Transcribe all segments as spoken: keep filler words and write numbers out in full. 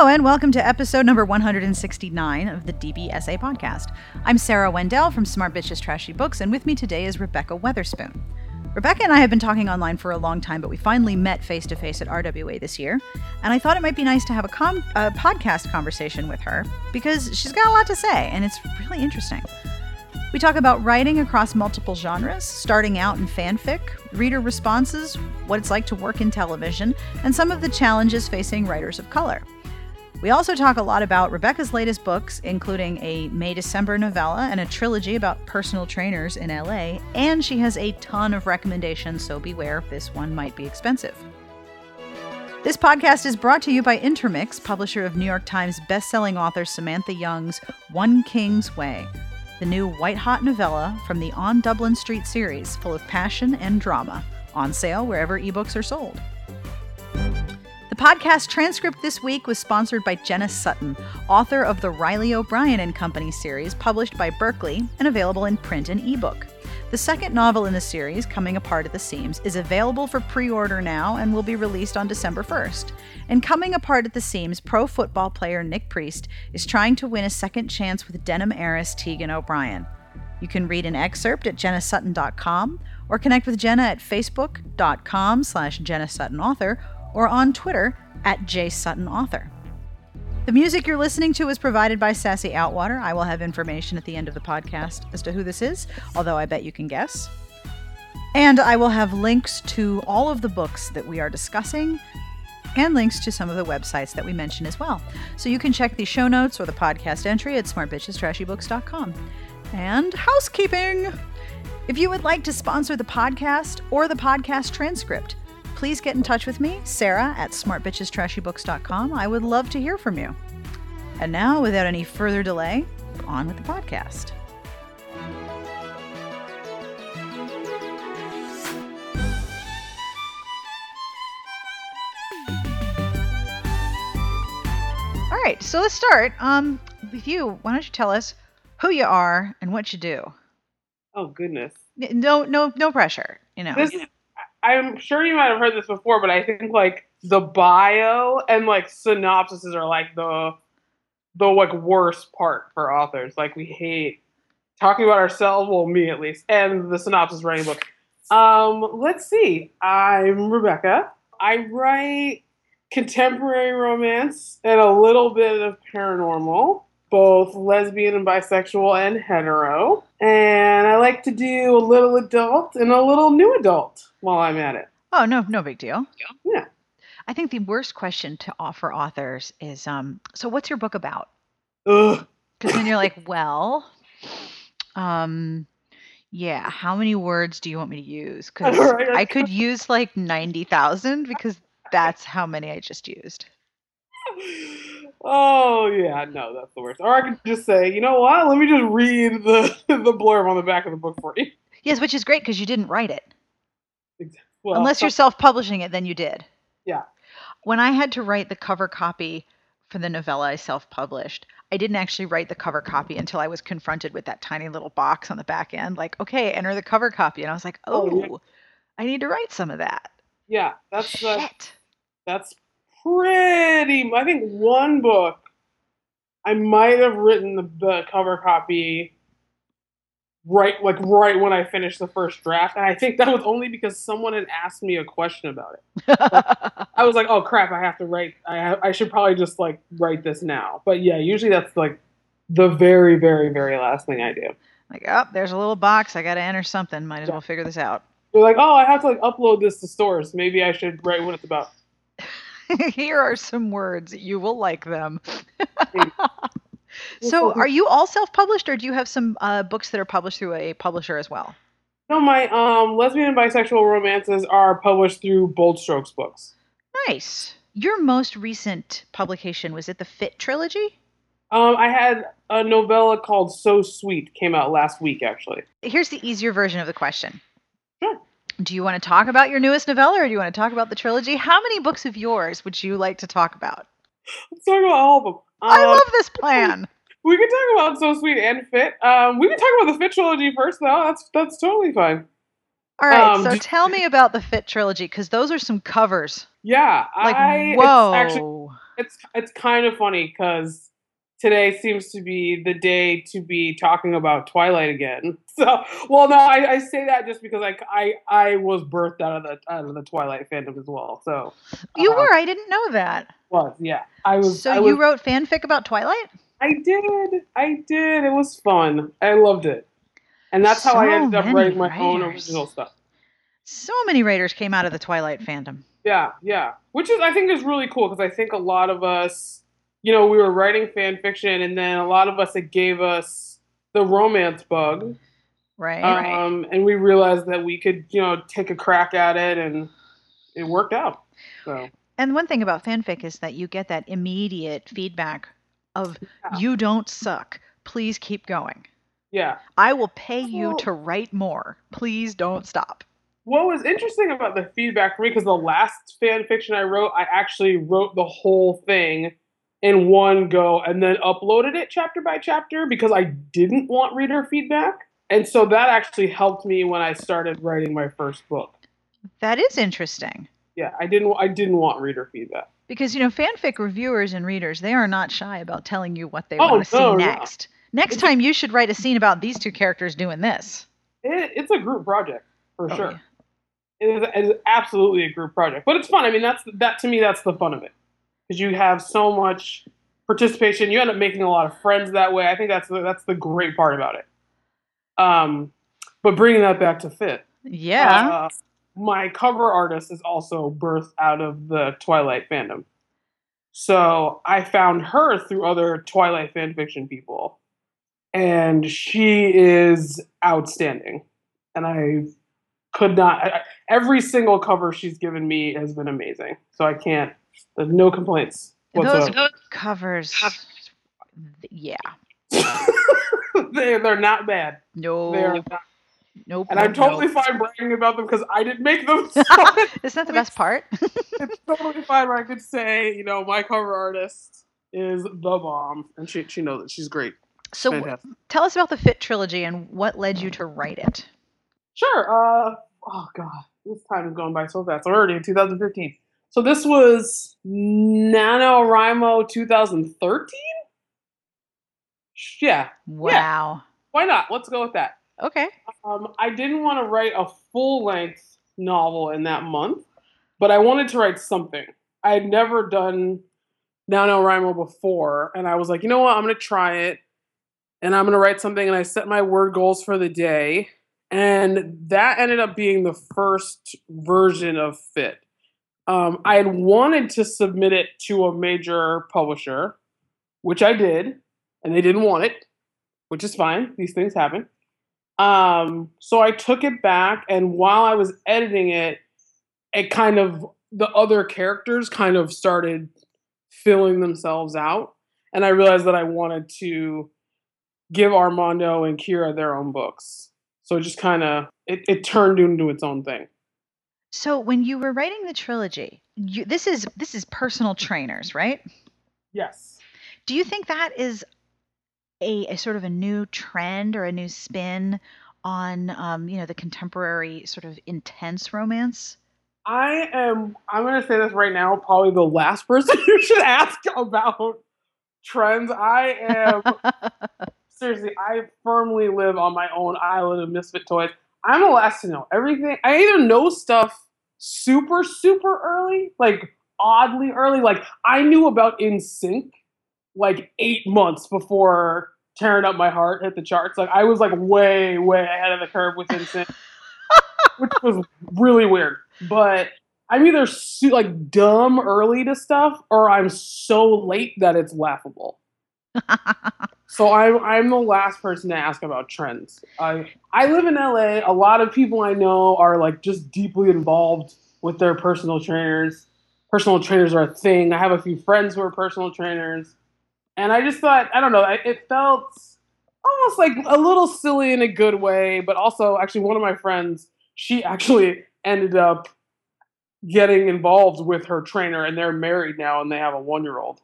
Hello and welcome to episode number one hundred sixty-nine of the D B S A podcast. I'm Sarah Wendell from Smart Bitches Trashy Books, and with me today is Rebekah Weatherspoon. Rebekah and I have been talking online for a long time, but we finally met face-to-face at R W A this year, and I thought it might be nice to have a, com- a podcast conversation with her because she's got a lot to say, and it's really interesting. We talk about writing across multiple genres, starting out in fanfic, reader responses, what it's like to work in television, and some of the challenges facing writers of color. We also talk a lot about Rebekah's latest books, including a May-December novella and a trilogy about personal trainers in L A, and she has a ton of recommendations, so beware, this one might be expensive. This podcast is brought to you by Intermix, publisher of New York Times bestselling author Samantha Young's One King's Way, the new white-hot novella from the On Dublin Street series, full of passion and drama, on sale wherever ebooks are sold. The podcast transcript this week was sponsored by Jenna Sutton, author of the Riley O'Brien and Company series published by Berkley and available in print and ebook. The second novel in the series, Coming Apart at the Seams, is available for pre-order now and will be released on December first. In Coming Apart at the Seams, pro football player Nick Priest is trying to win a second chance with denim heiress Tegan O'Brien. You can read an excerpt at jenna sutton dot com or connect with Jenna at facebook.com slash Jenna Sutton author or on Twitter at j sutton author. The music you're listening to is provided by Sassy Outwater. I will have information at the end of the podcast as to who this is, although I bet you can guess. And I will have links to all of the books that we are discussing and links to some of the websites that we mention as well. So you can check the show notes or the podcast entry at smart bitches trashy books dot com. And housekeeping! If you would like to sponsor the podcast or the podcast transcript, please get in touch with me, Sarah, at smart bitches trashy books dot com. I would love to hear from you. And now, without any further delay, on with the podcast. All right, so let's start um, with you. Why don't you tell us who you are and what you do? Oh, goodness. No, no, no pressure, you know. This- I'm sure you might have heard this before, but I think like the bio and like synopsises are like the the like worst part for authors. Like we hate talking about ourselves, well, me at least, and the synopsis writing book. Um, let's see. I'm Rebekah. I write contemporary romance and a little bit of paranormal, both lesbian and bisexual and hetero. And I like to do a little adult and a little new adult while I'm at it. Oh, no, no big deal. Yeah. yeah. I think the worst question to offer authors is, um, so what's your book about? Because then you're like, well, um, yeah, how many words do you want me to use? Because I could use like ninety thousand because that's how many I just used. Oh, yeah, no, that's the worst. Or I could just say, you know what, let me just read the, the blurb on the back of the book for you. Yes, which is great because you didn't write it. Well, unless you're self-publishing it, then you did. Yeah. When I had to write the cover copy for the novella I self-published, I didn't actually write the cover copy until I was confronted with that tiny little box on the back end, like, okay, enter the cover copy. And I was like, oh, oh yeah. I need to write some of that. Yeah, that's Shit. Uh, that's pretty, I think one book, I might have written the, the cover copy right like right when I finished the first draft, and I think that was only because someone had asked me a question about it. Like, I was like, oh crap, I have to write, I have, I should probably just like write this now. But yeah, usually that's like the very, very, very last thing I do. Like, oh, there's a little box, I gotta enter something, might as yeah. well figure this out. You're like, oh, I have to like upload this to stores, maybe I should write what it's about. Here are some words. You will like them. So are you all self-published or do you have some uh, books that are published through a publisher as well? No, my um, lesbian and bisexual romances are published through Bold Strokes Books. Nice. Your most recent publication, was it the Fit trilogy? Um, I had a novella called So Sweet came out last week, actually. Here's the easier version of the question. Sure. Do you want to talk about your newest novella or do you want to talk about the trilogy? How many books of yours would you like to talk about? Let's talk about all of them. Um, I love this plan. We can talk about So Sweet and Fit. Um, we can talk about the Fit trilogy first, though. That's that's totally fine. All right, um, so tell me about the Fit trilogy, because those are some covers. Yeah. Like, I, whoa. It's actually, it's it's kind of funny because today seems to be the day to be talking about Twilight again. So, well, no, I, I say that just because I, I, I was birthed out of the out of the Twilight fandom as well. So you uh, were? I didn't know that. Was yeah, I was. So I you was, wrote fanfic about Twilight? I did. I did. It was fun. I loved it, and that's so how I ended up writing my writers. own original stuff. So many writers came out of the Twilight fandom. Yeah, yeah, which is I think is really cool because I think a lot of us. You know, we were writing fan fiction, and then a lot of us, it gave us the romance bug. Right, um, right. And we realized that we could, you know, take a crack at it, and it worked out. So. And one thing about fanfic is that you get that immediate feedback of, yeah. you don't suck. Please keep going. Yeah. I will pay you to write more. Please don't stop. What was interesting about the feedback for me, because the last fan fiction I wrote, I actually wrote the whole thing in one go and then uploaded it chapter by chapter because I didn't want reader feedback. And so that actually helped me when I started writing my first book. That is interesting. Yeah, I didn't I didn't want reader feedback. Because, you know, fanfic reviewers and readers, they are not shy about telling you what they oh, want to no, see next. No. Next it's time a, you should write a scene about these two characters doing this. It, it's a group project, for oh, sure. Yeah. It, is, it is absolutely a group project. But it's fun. I mean, that's that to me, that's the fun of it. Because you have so much participation, you end up making a lot of friends that way. I think that's the, that's the great part about it. Um, but bringing that back to Fit, yeah, uh, my cover artist is also birthed out of the Twilight fandom, so I found her through other Twilight fanfiction people, and she is outstanding. And I could not I, every single cover she's given me has been amazing, so I can't. There's no complaints. Those covers, yeah. they, they're not bad. No. They're not. Nope. And I'm totally nope. fine bragging about them because I didn't make them. So Isn't that the best part? It's totally fine where I could say, you know, my cover artist is the bomb. And she, she knows it. She's great. So Fantastic. Tell us about the Fit trilogy and what led you to write it. Sure. Uh, oh, God. This time is going by so fast. I'm already in two thousand fifteen. So this was NaNoWriMo twenty thirteen? Yeah. Wow. Yeah. Why not? Let's go with that. Okay. Um, I didn't want to write a full-length novel in that month, but I wanted to write something. I had never done NaNoWriMo before, and I was like, you know what? I'm going to try it, and I'm going to write something, and I set my word goals for the day, and that ended up being the first version of Fit. Um, I had wanted to submit it to a major publisher, which I did, and they didn't want it, which is fine. These things happen. Um, so I took it back, and while I was editing it, it kind of, the other characters kind of started filling themselves out, and I realized that I wanted to give Armando and Kira their own books. So it just kind of, it, it turned into its own thing. So when you were writing the trilogy, you, this is this is personal trainers, right? Yes. Do you think that is a, a sort of a new trend or a new spin on, um, you know, the contemporary sort of intense romance? I am. I'm going to say this right now. Probably the last person you should ask about trends. I am seriously. I firmly live on my own island of misfit toys. I'm the last to know everything. I either know stuff super, super early, like oddly early. Like I knew about NSYNC like eight months before Tearing Up My Heart hit the charts. Like I was like way, way ahead of the curve with NSYNC, which was really weird. But I'm either su- like dumb early to stuff, or I'm so late that it's laughable. So I'm I'm the last person to ask about trends. I I live in L A. A lot of people I know are like just deeply involved with their personal trainers. Personal trainers are a thing. I have a few friends who are personal trainers, and I just thought I don't know. It felt almost like a little silly in a good way, but also actually one of my friends, she actually ended up getting involved with her trainer, and they're married now, and they have a one-year-old.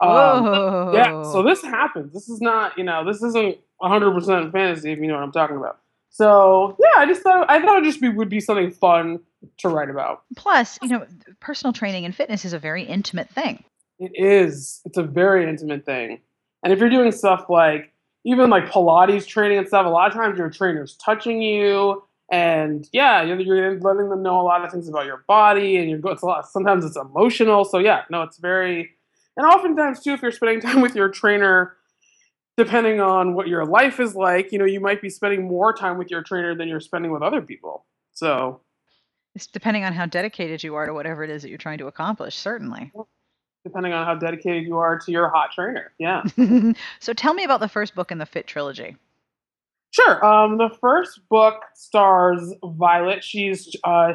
Um, yeah, so this happens. This is not, you know, this isn't one hundred percent fantasy, if you know what I'm talking about. So, yeah, I just thought I thought it just be, would be something fun to write about. Plus, you know, personal training and fitness is a very intimate thing. It is. It's a very intimate thing. And if you're doing stuff like, even like Pilates training and stuff, a lot of times your trainer's touching you, and yeah, you're, you're letting them know a lot of things about your body, and you're it's a lot, sometimes it's emotional. So yeah, no, it's very, and oftentimes too, if you're spending time with your trainer, depending on what your life is like, you know, you might be spending more time with your trainer than you're spending with other people. So it's depending on how dedicated you are to whatever it is that you're trying to accomplish, certainly. Depending on how dedicated you are to your hot trainer. Yeah. So tell me about the first book in the Fit trilogy. Sure. Um, the first book stars Violet. She's, uh,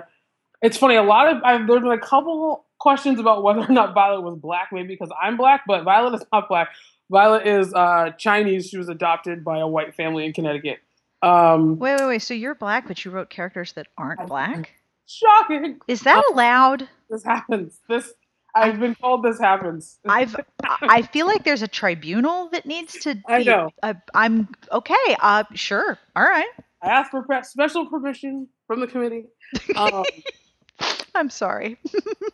it's funny, a lot of, I've, there's been a couple questions about whether or not Violet was black, maybe because I'm black, but Violet is not black. Violet is uh, Chinese. She was adopted by a white family in Connecticut. Um, wait, wait, wait. So you're black, but you wrote characters that aren't black? Shocking. Is that allowed? This happens. This I've been told this happens. I've, I feel like there's a tribunal that needs to be, I know. Uh, I'm okay. Uh, sure. All right. I asked for pre- special permission from the committee. Um, I'm sorry.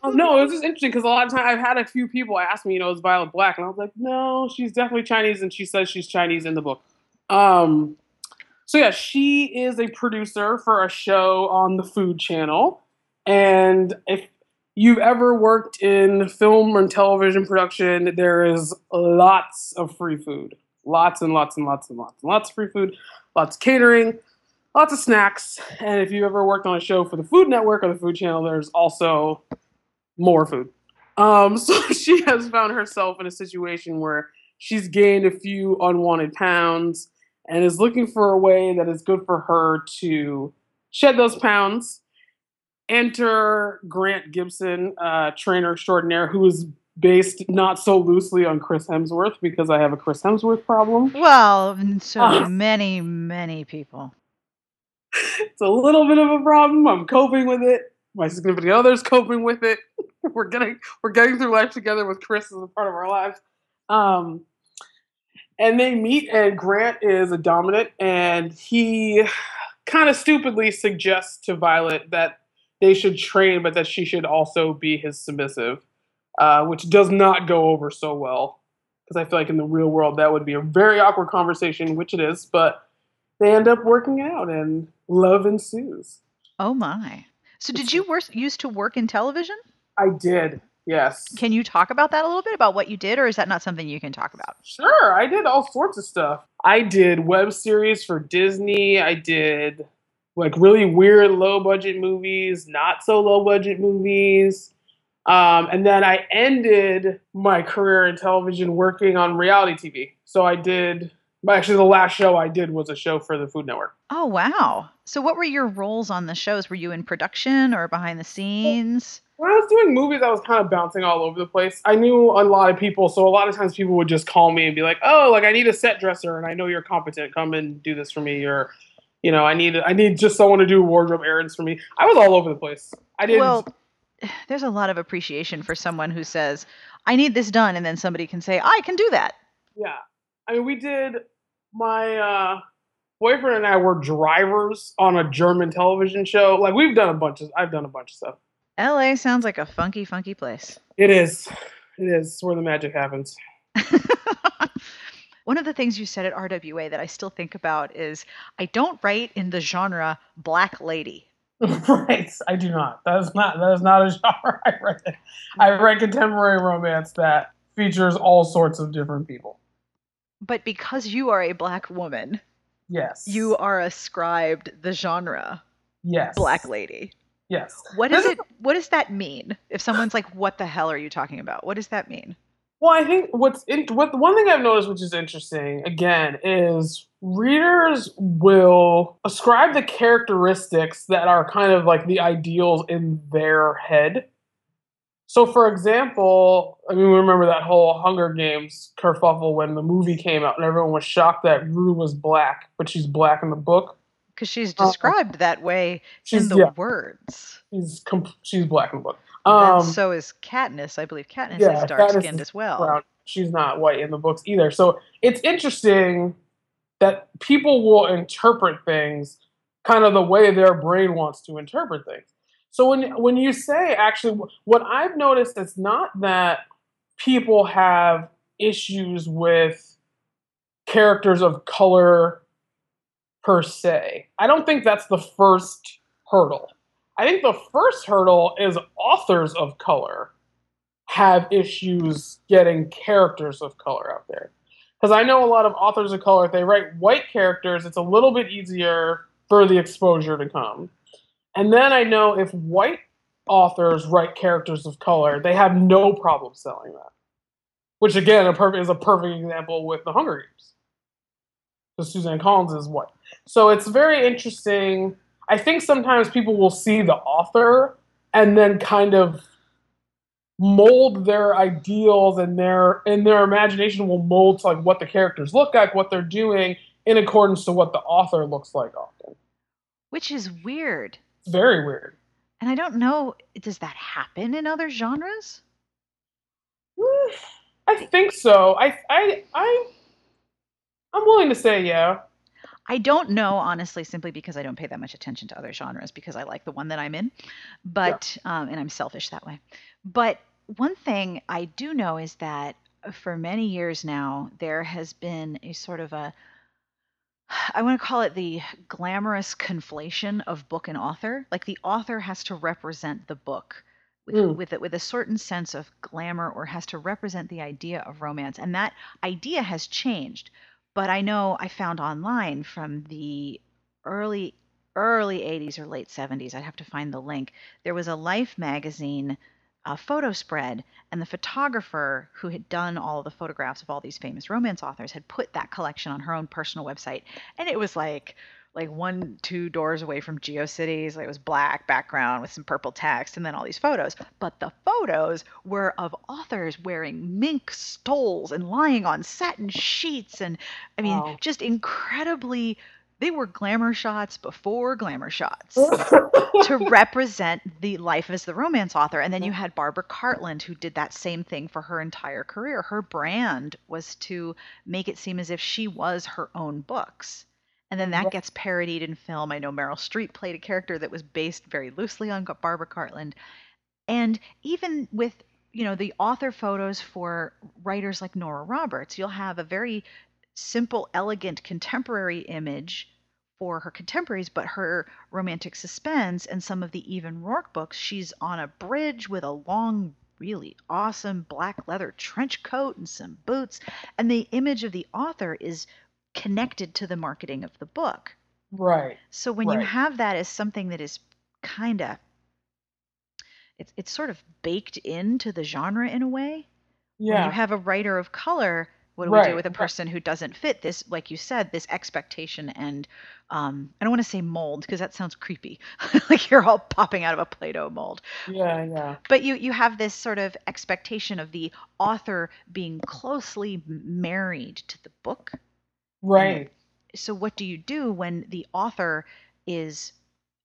um, no, it was just interesting because a lot of times I've had a few people ask me, you know, is Violet black? And I was like, no, she's definitely Chinese. And she says she's Chinese in the book. Um, so yeah, she is a producer for a show on the Food Channel. And if you've ever worked in film or television production, there is lots of free food. Lots and lots and lots and lots and lots of free food, lots of catering, lots of snacks. And if you ever worked on a show for the Food Network or the Food Channel, there's also more food. Um, so she has found herself in a situation where she's gained a few unwanted pounds and is looking for a way that is good for her to shed those pounds. Enter Grant Gibson, uh, trainer extraordinaire, who is based not so loosely on Chris Hemsworth because I have a Chris Hemsworth problem. Well, so uh, many, many people. It's a little bit of a problem. I'm coping with it. My significant other's coping with it. We're getting we're getting through life together with Chris as a part of our lives. Um, and they meet, and Grant is a dominant, and he kind of stupidly suggests to Violet that they should train, but that she should also be his submissive, uh, which does not go over so well. Because I feel like in the real world, that would be a very awkward conversation, which it is, but they end up working out and love ensues. Oh my. So did you work, used to work in television? I did, yes. Can you talk about that a little bit, about what you did, or is that not something you can talk about? Sure, I did all sorts of stuff. I did web series for Disney. I did like really weird low-budget movies, not so low-budget movies. Um, and then I ended my career in television working on reality T V. So I did, actually the last show I did was a show for the Food Network. Oh, wow. So what were your roles on the shows? Were you in production or behind the scenes? When I was doing movies, I was kind of bouncing all over the place. I knew a lot of people, so a lot of times people would just call me and be like, oh, like I need a set dresser and I know you're competent. Come and do this for me, or you know, I need I need just someone to do wardrobe errands for me. I was all over the place. I didn't. Well, there's a lot of appreciation for someone who says, I need this done. And then somebody can say, I can do that. Yeah. I mean, we did, my uh, boyfriend and I were drivers on a German television show. Like we've done a bunch of, I've done a bunch of stuff. L A sounds like a funky, funky place. It is. It is. It's where the magic happens. One of the things you said at R W A that I still think about is I don't write in the genre black lady. Right. I do not. That is not that is not a genre I write in. I write contemporary romance that features all sorts of different people. But because you are a black woman, yes, you are ascribed the genre yes. black lady. Yes. What is it what does that mean? If someone's like, what the hell are you talking about? What does that mean? Well, I think what's in, what one thing I've noticed, which is interesting, again, is readers will ascribe the characteristics that are kind of like the ideals in their head. So, for example, I mean, we remember that whole Hunger Games kerfuffle when the movie came out and everyone was shocked that Rue was black, but she's black in the book. Because she's described um, that way in the yeah. words. She's, comp- she's black in the book. Um, and so is Katniss. I believe Katniss yeah, is dark-skinned Katniss as well. Brown. She's not white in the books either. So it's interesting that people will interpret things kind of the way their brain wants to interpret things. So when when you say, actually, what I've noticed, it's not that people have issues with characters of color per se. I don't think that's the first hurdle. I think the first hurdle is authors of color have issues getting characters of color out there. Because I know a lot of authors of color, if they write white characters, it's a little bit easier for the exposure to come. And then I know if white authors write characters of color, they have no problem selling that. Which, again, a perfect, is a perfect example with The Hunger Games. Because Suzanne Collins is white. So it's very interesting. I think sometimes people will see the author and then kind of mold their ideals, and their and their imagination will mold to like what the characters look like, what they're doing, in accordance to what the author looks like often. Which is weird. It's very weird. And I don't know, does that happen in other genres? I think so. I I I I'm willing to say yeah. I don't know, honestly, simply because I don't pay that much attention to other genres because I like the one that I'm in, but yeah. um, and I'm selfish that way. But one thing I do know is that for many years now, there has been a sort of a, I want to call it the glamorous conflation of book and author. Like the author has to represent the book with, mm. with, with a certain sense of glamour, or has to represent the idea of romance. And that idea has changed. But I know I found online from the early, early eighties or late seventies, I'd have to find the link, there was a Life magazine uh, photo spread, and the photographer who had done all the photographs of all these famous romance authors had put that collection on her own personal website. And it was like, like one, two doors away from GeoCities. Like it was black background with some purple text and then all these photos. But the photos were of authors wearing mink stoles and lying on satin sheets. And I mean, wow. Just incredibly, they were glamour shots before glamour shots to represent the life as the romance author. And then you had Barbara Cartland, who did that same thing for her entire career. Her brand was to make it seem as if she was her own books. And then that gets parodied in film. I know Meryl Streep played a character that was based very loosely on Barbara Cartland. And even with, you know, the author photos for writers like Nora Roberts, you'll have a very simple, elegant contemporary image for her contemporaries, but her romantic suspense and some of the Even Rourke books, she's on a bridge with a long, really awesome black leather trench coat and some boots. And the image of the author is connected to the marketing of the book. Right. So when right. you have that as something that is kind of, it's it's sort of baked into the genre in a way. Yeah. When you have a writer of color, what do right. we do with a person who doesn't fit this, like you said, this expectation and, um, I don't want to say mold because that sounds creepy. Like you're all popping out of a Play-Doh mold. Yeah, yeah. But you, you have this sort of expectation of the author being closely married to the book. Right. So what do you do when the author is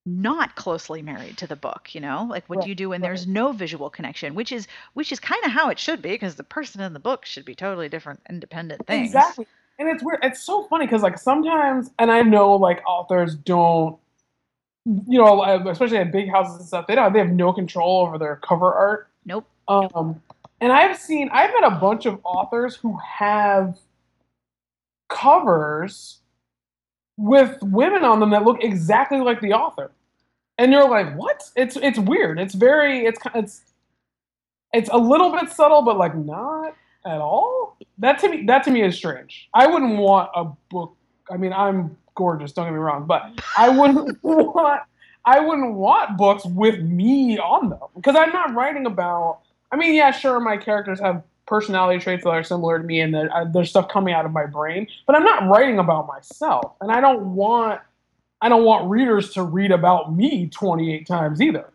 not closely married to the book, you know? Like what right, do you do when right. there's no visual connection, which is which is kind of how it should be, because the person in the book should be totally different, independent things. Exactly. And it's weird. It's so funny because like sometimes, and I know like authors don't, you know, especially at big houses and stuff, they don't they have no control over their cover art. Nope. Um and I've seen I've met a bunch of authors who have covers with women on them that look exactly like the author, and you're like, what? It's it's weird. It's very it's it's it's a little bit subtle, but like not at all. That to me that to me is strange. I wouldn't want a book. I mean, I'm gorgeous. Don't get me wrong, but I wouldn't want I wouldn't want books with me on them because I'm not writing about. I mean, yeah, sure, my characters have personality traits that are similar to me, and the, uh, there's stuff coming out of my brain, but I'm not writing about myself, and I don't want I don't want readers to read about me twenty-eight times either.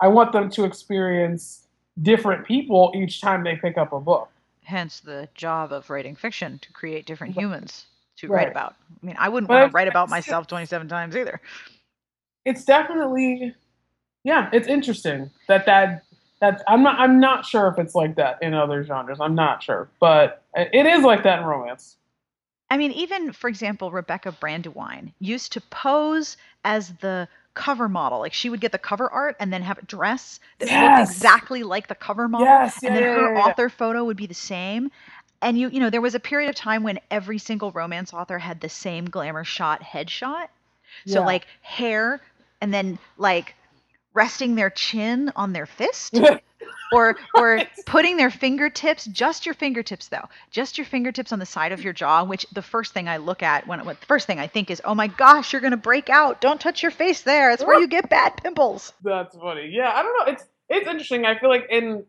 I want them to experience different people each time they pick up a book. Hence the job of writing fiction, to create different humans to right. write about. I mean, I wouldn't but want to write about myself twenty-seven times either. It's definitely, yeah, it's interesting that that. That's, I'm not. I'm not sure if it's like that in other genres. I'm not sure, but it is like that in romance. I mean, even for example, Rebekah Brandywine used to pose as the cover model. Like she would get the cover art and then have a dress that yes. looked exactly like the cover model. Yes, and yeah, then yeah, her yeah, author yeah. photo would be the same. And you, you know, there was a period of time when every single romance author had the same glamour shot headshot. So yeah. like hair and then like resting their chin on their fist or or putting their fingertips, just your fingertips though, just your fingertips on the side of your jaw, which the first thing I look at when, when the first thing I think is, oh my gosh, you're going to break out. Don't touch your face there. It's where you get bad pimples. That's funny. Yeah. I don't know. It's, it's interesting. I feel like in,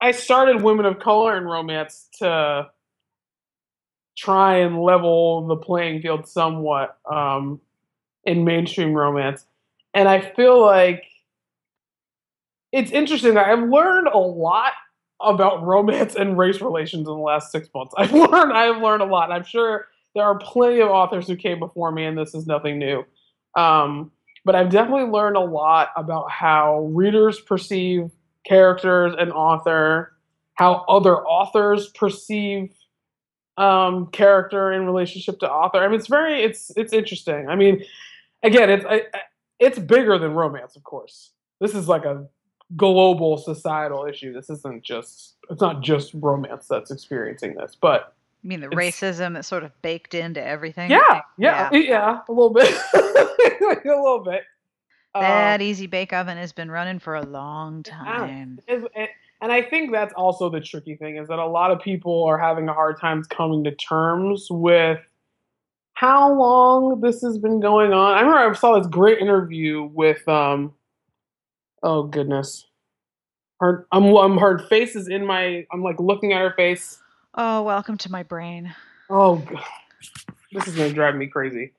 I started Women of Color in Romance to try and level the playing field somewhat um, in mainstream romance. And I feel like it's interesting. I've learned a lot about romance and race relations in the last six months. I've learned, I've learned a lot. I'm sure there are plenty of authors who came before me, and this is nothing new. Um, but I've definitely learned a lot about how readers perceive characters and author, how other authors perceive um, character in relationship to author. I mean, it's very, it's, it's interesting. I mean, again, it's, I, I, it's bigger than romance, of course. This is like a global societal issue. This isn't just, it's not just romance that's experiencing this, but. You mean the racism that's sort of baked into everything? Yeah. Yeah. Yeah. yeah a little bit. a little bit. That um, easy bake oven has been running for a long time. And, and I think that's also the tricky thing is that a lot of people are having a hard time coming to terms with how long this has been going on. I remember I saw this great interview with, um, oh goodness. Her, I'm, I'm, her face is in my, I'm like looking at her face. Oh, welcome to my brain. Oh God. This is going to drive me crazy.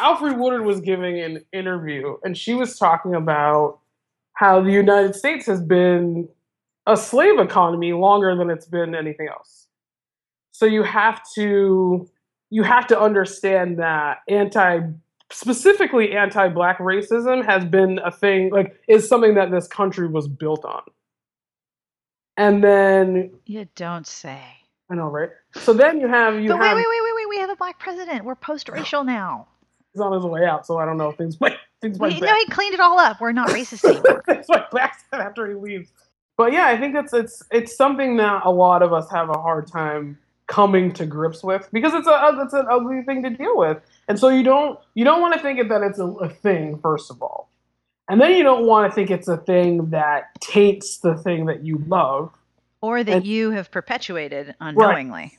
Alfre Woodard was giving an interview, and she was talking about how the United States has been a slave economy longer than it's been anything else. So you have to you have to understand that anti, specifically anti-Black racism has been a thing, like is something that this country was built on. And then you don't say. I know, right? So then you have you. But have, wait, wait, wait, wait, we have a Black president. We're post-racial now. He's on his way out, so I don't know if things might. Things might. No, he cleaned it all up. We're not racist anymore. That's what Black said after he leaves. But yeah, I think that's it's it's something that a lot of us have a hard time coming to grips with because it's a it's an ugly thing to deal with, and so you don't you don't want to think that it's a, a thing first of all, and then you don't want to think it's a thing that taints the thing that you love. Or that and, you have perpetuated unknowingly.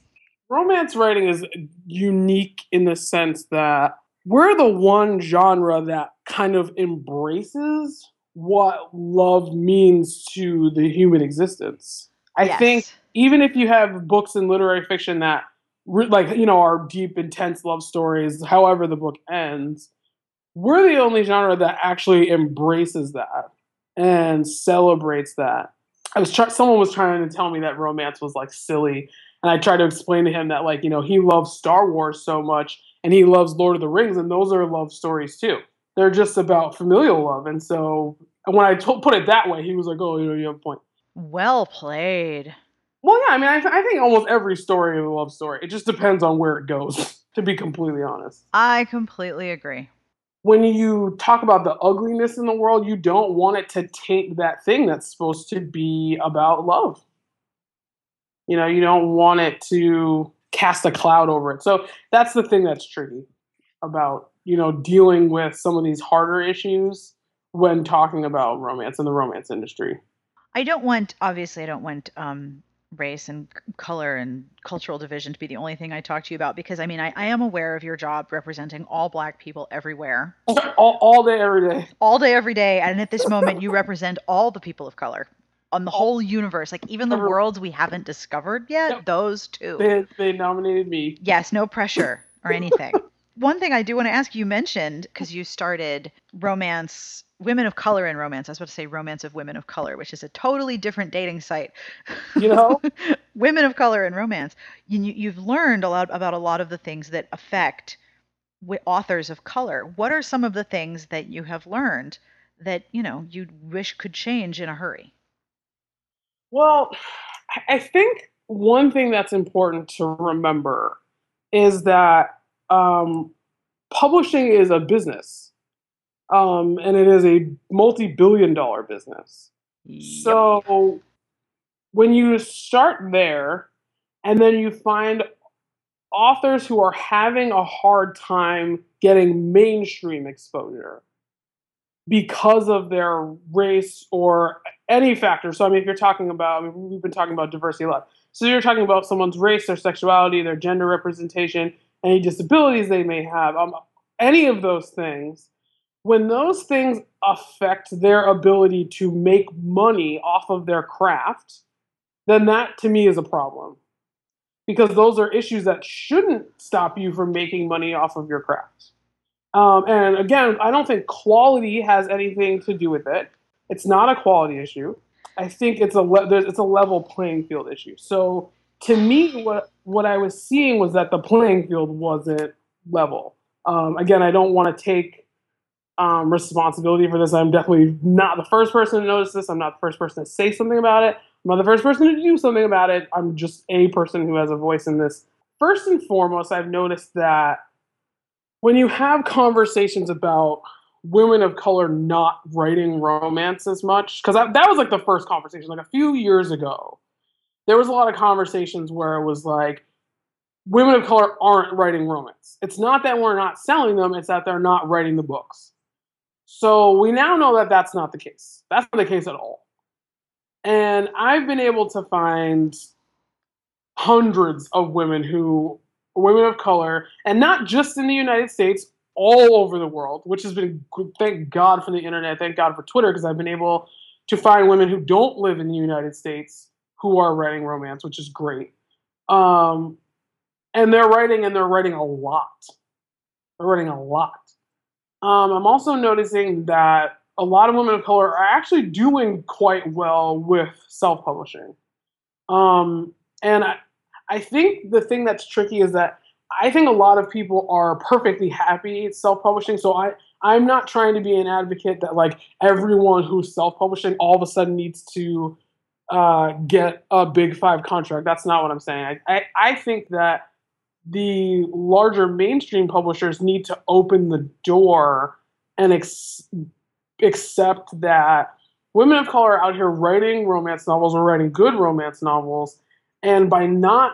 Right. Romance writing is unique in the sense that we're the one genre that kind of embraces what love means to the human existence. I yes. think even if you have books in literary fiction that, re- like, you know, are deep, intense love stories, however the book ends, we're the only genre that actually embraces that and celebrates that. I was try- someone was trying to tell me that romance was like silly, and I tried to explain to him that like you know he loves Star Wars so much, and he loves Lord of the Rings, and those are love stories too. They're just about familial love, and so when I to- put it that way, he was like, "Oh, you know, you have a point." Well played. Well, yeah, I mean, I, th- I think almost every story is a love story. It just depends on where it goes. To be completely honest, I completely agree. When you talk about the ugliness in the world, you don't want it to taint that thing that's supposed to be about love. You know, you don't want it to cast a cloud over it. So that's the thing that's tricky about, you know, dealing with some of these harder issues when talking about romance and the romance industry. I don't want, obviously, I don't want um, race and color and cultural division to be the only thing I talk to you about, because I mean, I, I am aware of your job representing all Black people everywhere. All, all day, every day. All day, every day. And at this moment, you represent all the people of color on the whole universe. Like even the worlds we haven't discovered yet, yep. those two. They, they nominated me. Yes, no pressure or anything. One thing I do want to ask, you mentioned, because you started romance, Women of Color in Romance. I was about to say Romance of Women of Color, which is a totally different dating site. You know? Women of Color in Romance. You, you've learned a lot about a lot of the things that affect authors of color. What are some of the things that you have learned that, you know, you wish could change in a hurry? Well, I think one thing that's important to remember is that um, publishing is a business. Um, and it is a multi-billion dollar business. Yep. So when you start there and then you find authors who are having a hard time getting mainstream exposure because of their race or any factor. So, I mean, if you're talking about, I mean, we've been talking about diversity a lot. So you're talking about someone's race, their sexuality, their gender representation, any disabilities they may have, um, any of those things. When those things affect their ability to make money off of their craft, then that to me is a problem. Because those are issues that shouldn't stop you from making money off of your craft. Um, and again, I don't think quality has anything to do with it. It's not a quality issue. I think it's a le- it's a level playing field issue. So to me, what what I was seeing was that the playing field wasn't level. Um, again, I don't want to take um, responsibility for this. I'm definitely not the first person to notice this. I'm not the first person to say something about it. I'm not the first person to do something about it. I'm just a person who has a voice in this. First and foremost, I've noticed that when you have conversations about women of color not writing romance as much, because that was like the first conversation, like a few years ago, there was a lot of conversations where it was like, women of color aren't writing romance. It's not that we're not selling them, it's that they're not writing the books. So we now know that that's not the case. That's not the case at all. And I've been able to find hundreds of women who, women of color, and not just in the United States, all over the world, which has been, thank God for the internet, thank God for Twitter, because I've been able to find women who don't live in the United States who are writing romance, which is great. Um, and they're writing, and they're writing a lot. They're writing a lot. Um, I'm also noticing that a lot of women of color are actually doing quite well with self-publishing. Um, and I, I think the thing that's tricky is that I think a lot of people are perfectly happy self-publishing. So I, I'm not trying to be an advocate that like everyone who's self-publishing all of a sudden needs to uh, get a big five contract. That's not what I'm saying. I, I, I think that the larger mainstream publishers need to open the door and ex- except that women of color are out here writing romance novels or writing good romance novels, and by not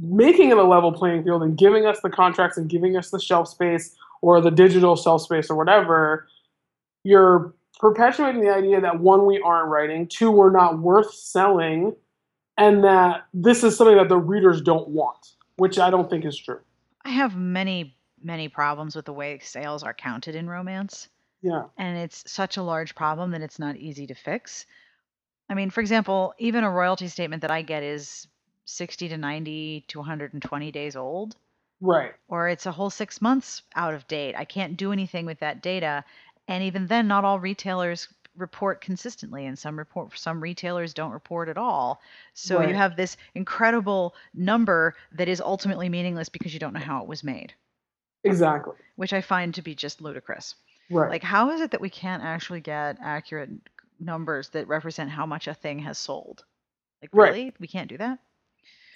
making it a level playing field and giving us the contracts and giving us the shelf space or the digital shelf space or whatever, you're perpetuating the idea that one, we aren't writing, two, we're not worth selling, and that this is something that the readers don't want, which I don't think is true. I have many, many problems with the way sales are counted in romance. Yeah. And it's such a large problem that it's not easy to fix. I mean, for example, even a royalty statement that I get is sixty to ninety to one hundred twenty days old. Right. Or it's a whole six months out of date. I can't do anything with that data. And even then, not all retailers report consistently, and some report, some retailers don't report at all. So right. You have this incredible number that is ultimately meaningless because you don't know how it was made. Exactly. Which I find to be just ludicrous. Right. Like, how is it that we can't actually get accurate numbers that represent how much a thing has sold? Like, really? Right. We can't do that?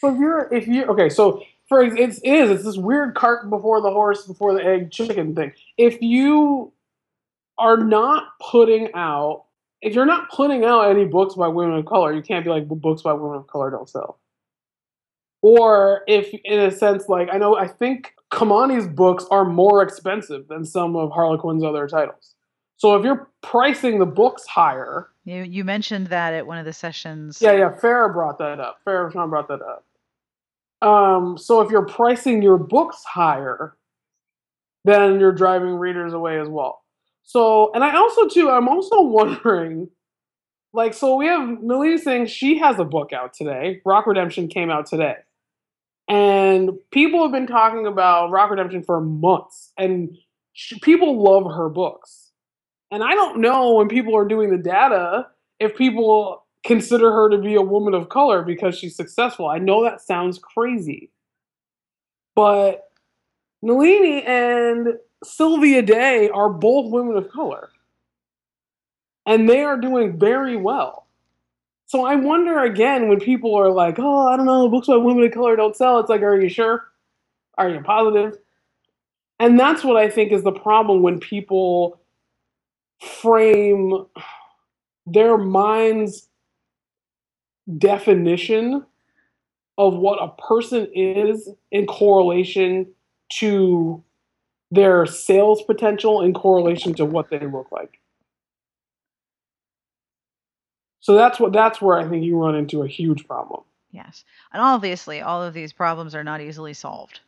So if you're, if you okay, so for it's it is, it's this weird cart before the horse, before the egg, chicken thing. If you are not putting out, if you're not putting out any books by women of color, you can't be like, well, books by women of color don't sell. Or if, in a sense, like, I know, I think Kamani's books are more expensive than some of Harlequin's other titles. So if you're pricing the books higher... You you mentioned that at one of the sessions. Yeah, yeah, Farah brought that up. Farah brought that up. Um, so if you're pricing your books higher, then you're driving readers away as well. So, and I also, too, I'm also wondering... Like, so we have Nalini Singh, she has a book out today. Rock Redemption came out today. And people have been talking about Rock Redemption for months, and she, people love her books. And I don't know, when people are doing the data, if people consider her to be a woman of color because she's successful. I know that sounds crazy. But Nalini and Sylvia Day are both women of color. And they are doing very well. So I wonder, again, when people are like, oh, I don't know, books by women of color don't sell. It's like, are you sure? Are you positive? And that's what I think is the problem when people frame their mind's definition of what a person is in correlation to their sales potential, in correlation to what they look like. So that's what that's where I think you run into a huge problem. Yes. And obviously all of these problems are not easily solved.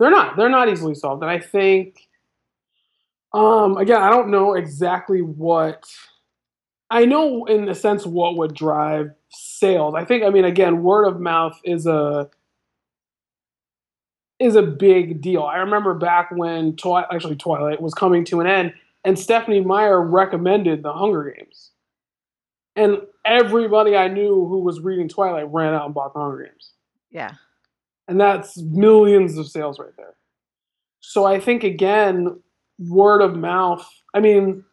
They're not. They're not easily solved. And I think, um, again, I don't know exactly what, I know in a sense what would drive sales. I think, I mean, again, word of mouth is a, is a big deal. I remember back when Twi- actually Twilight was coming to an end and Stephenie Meyer recommended The Hunger Games. And everybody I knew who was reading Twilight ran out and bought The Hunger Games. Yeah. And that's millions of sales right there. So I think, again, word of mouth, I mean,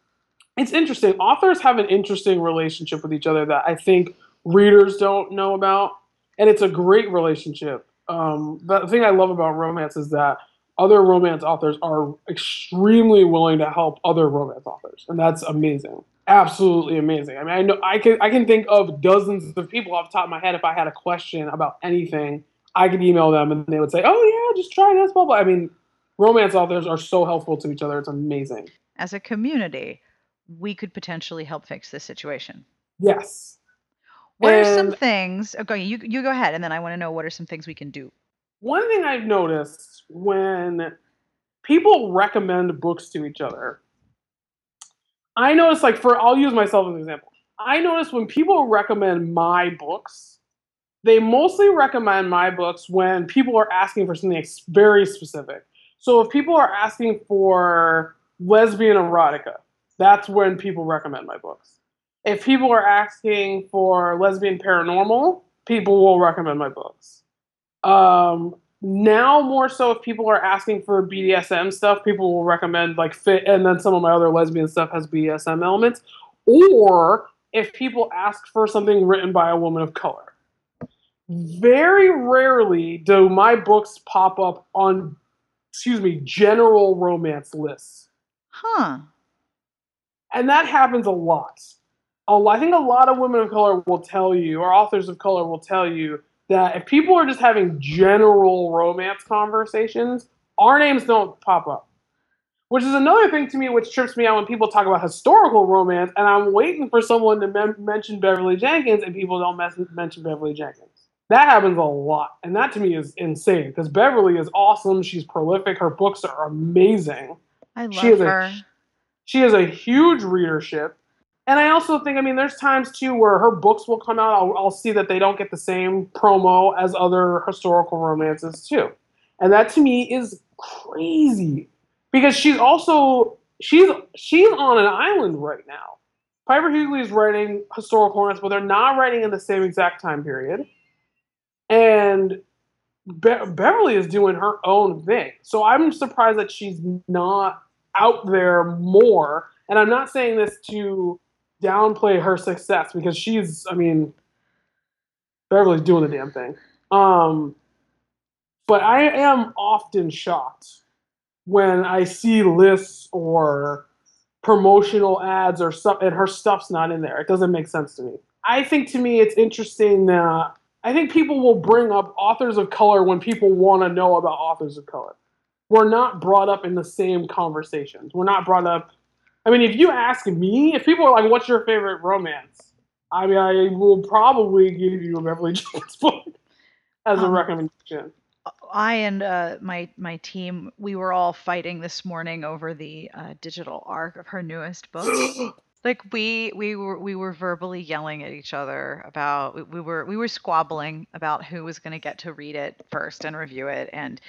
it's interesting. Authors have an interesting relationship with each other that I think readers don't know about. And it's a great relationship. Um, the thing I love about romance is that other romance authors are extremely willing to help other romance authors. And that's amazing. Absolutely amazing. I mean, I know I can I can think of dozens of people off the top of my head. If I had a question about anything, I could email them and they would say, "Oh yeah, just try this." Blah blah. I mean, romance authors are so helpful to each other. It's amazing. As a community, we could potentially help fix this situation. Yes. What and are some things? Okay, you you go ahead, and then I want to know what are some things we can do. One thing I've noticed when people recommend books to each other. I notice, like, for, I'll use myself as an example. I notice when people recommend my books, they mostly recommend my books when people are asking for something very specific. So if people are asking for lesbian erotica, that's when people recommend my books. If people are asking for lesbian paranormal, people will recommend my books. Um, now more so if people are asking for B D S M stuff, people will recommend like Fit, and then some of my other lesbian stuff has B D S M elements. Or if people ask for something written by a woman of color. Very rarely do my books pop up on, excuse me, general romance lists. Huh. And that happens a lot. I think a lot of women of color will tell you, or authors of color will tell you, that if people are just having general romance conversations, our names don't pop up. Which is another thing to me which trips me out when people talk about historical romance, and I'm waiting for someone to mem- mention Beverly Jenkins, and people don't mes- mention Beverly Jenkins. That happens a lot, and that to me is insane, because Beverly is awesome, she's prolific, her books are amazing. I love she has her. A, she has a huge readership. And I also think, I mean, there's times, too, where her books will come out. I'll, I'll see that they don't get the same promo as other historical romances, too. And that, to me, is crazy. Because she's also, she's she's on an island right now. Piper Hughley is writing historical romance, but they're not writing in the same exact time period. And Be- Beverly is doing her own thing. So I'm surprised that she's not out there more. And I'm not saying this to downplay her success, because she's, I mean, Beverly's doing the damn thing. Um, but I am often shocked when I see lists or promotional ads or stuff, and her stuff's not in there. It doesn't make sense to me. I think to me it's interesting that I think people will bring up authors of color when people want to know about authors of color. We're not brought up in the same conversations. We're not brought up. I mean, if you ask me, if people are like, "What's your favorite romance?" I mean, I will probably give you a Beverly Jenkins book as a um, recommendation. I and uh, my my team, we were all fighting this morning over the uh, digital arc of her newest book. Like we we were we were verbally yelling at each other about we, we were we were squabbling about who was going to get to read it first and review it. And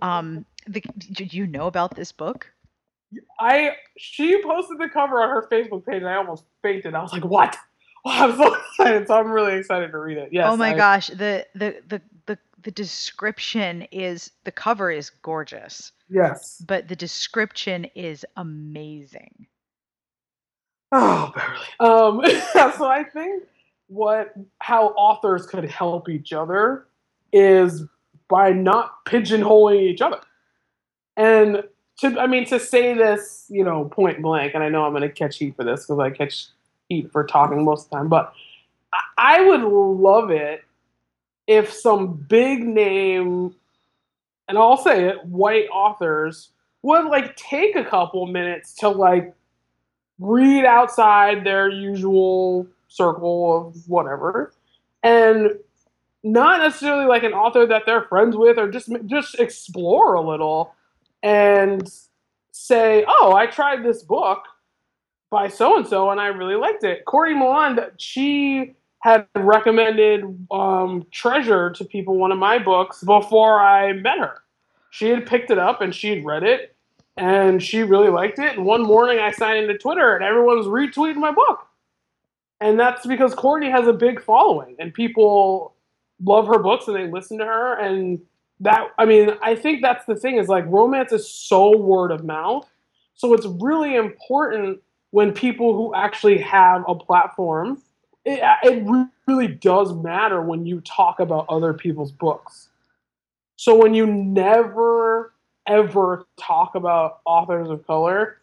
um, the, did you know about this book? I she posted the cover on her Facebook page and I almost fainted. I was like, "What?" Well, I'm so excited, so I'm really excited to read it. Yes. Oh my I, gosh, the, the the the the description is the cover is gorgeous. Yes. But the description is amazing. Oh, Beverly. Um, yeah, so I think what how authors could help each other is by not pigeonholing each other. And to, I mean, to say this, you know, point blank, and I know I'm going to catch heat for this because I catch heat for talking most of the time, but I would love it if some big name, and I'll say it, white authors would, like, take a couple minutes to, like, read outside their usual circle of whatever, and not necessarily like an author that they're friends with, or just just explore a little and say, oh, I tried this book by so-and-so and I really liked it. Corey Milan, she had recommended um, Treasure to people, one of my books, before I met her. She had picked it up and she had read it and she really liked it. And one morning I signed into Twitter and everyone was retweeting my book. And that's because Courtney has a big following and people love her books and they listen to her. And that, I mean, I think that's the thing, is like romance is so word of mouth. So it's really important when people who actually have a platform, it, it really does matter when you talk about other people's books. So when you never, ever talk about authors of color,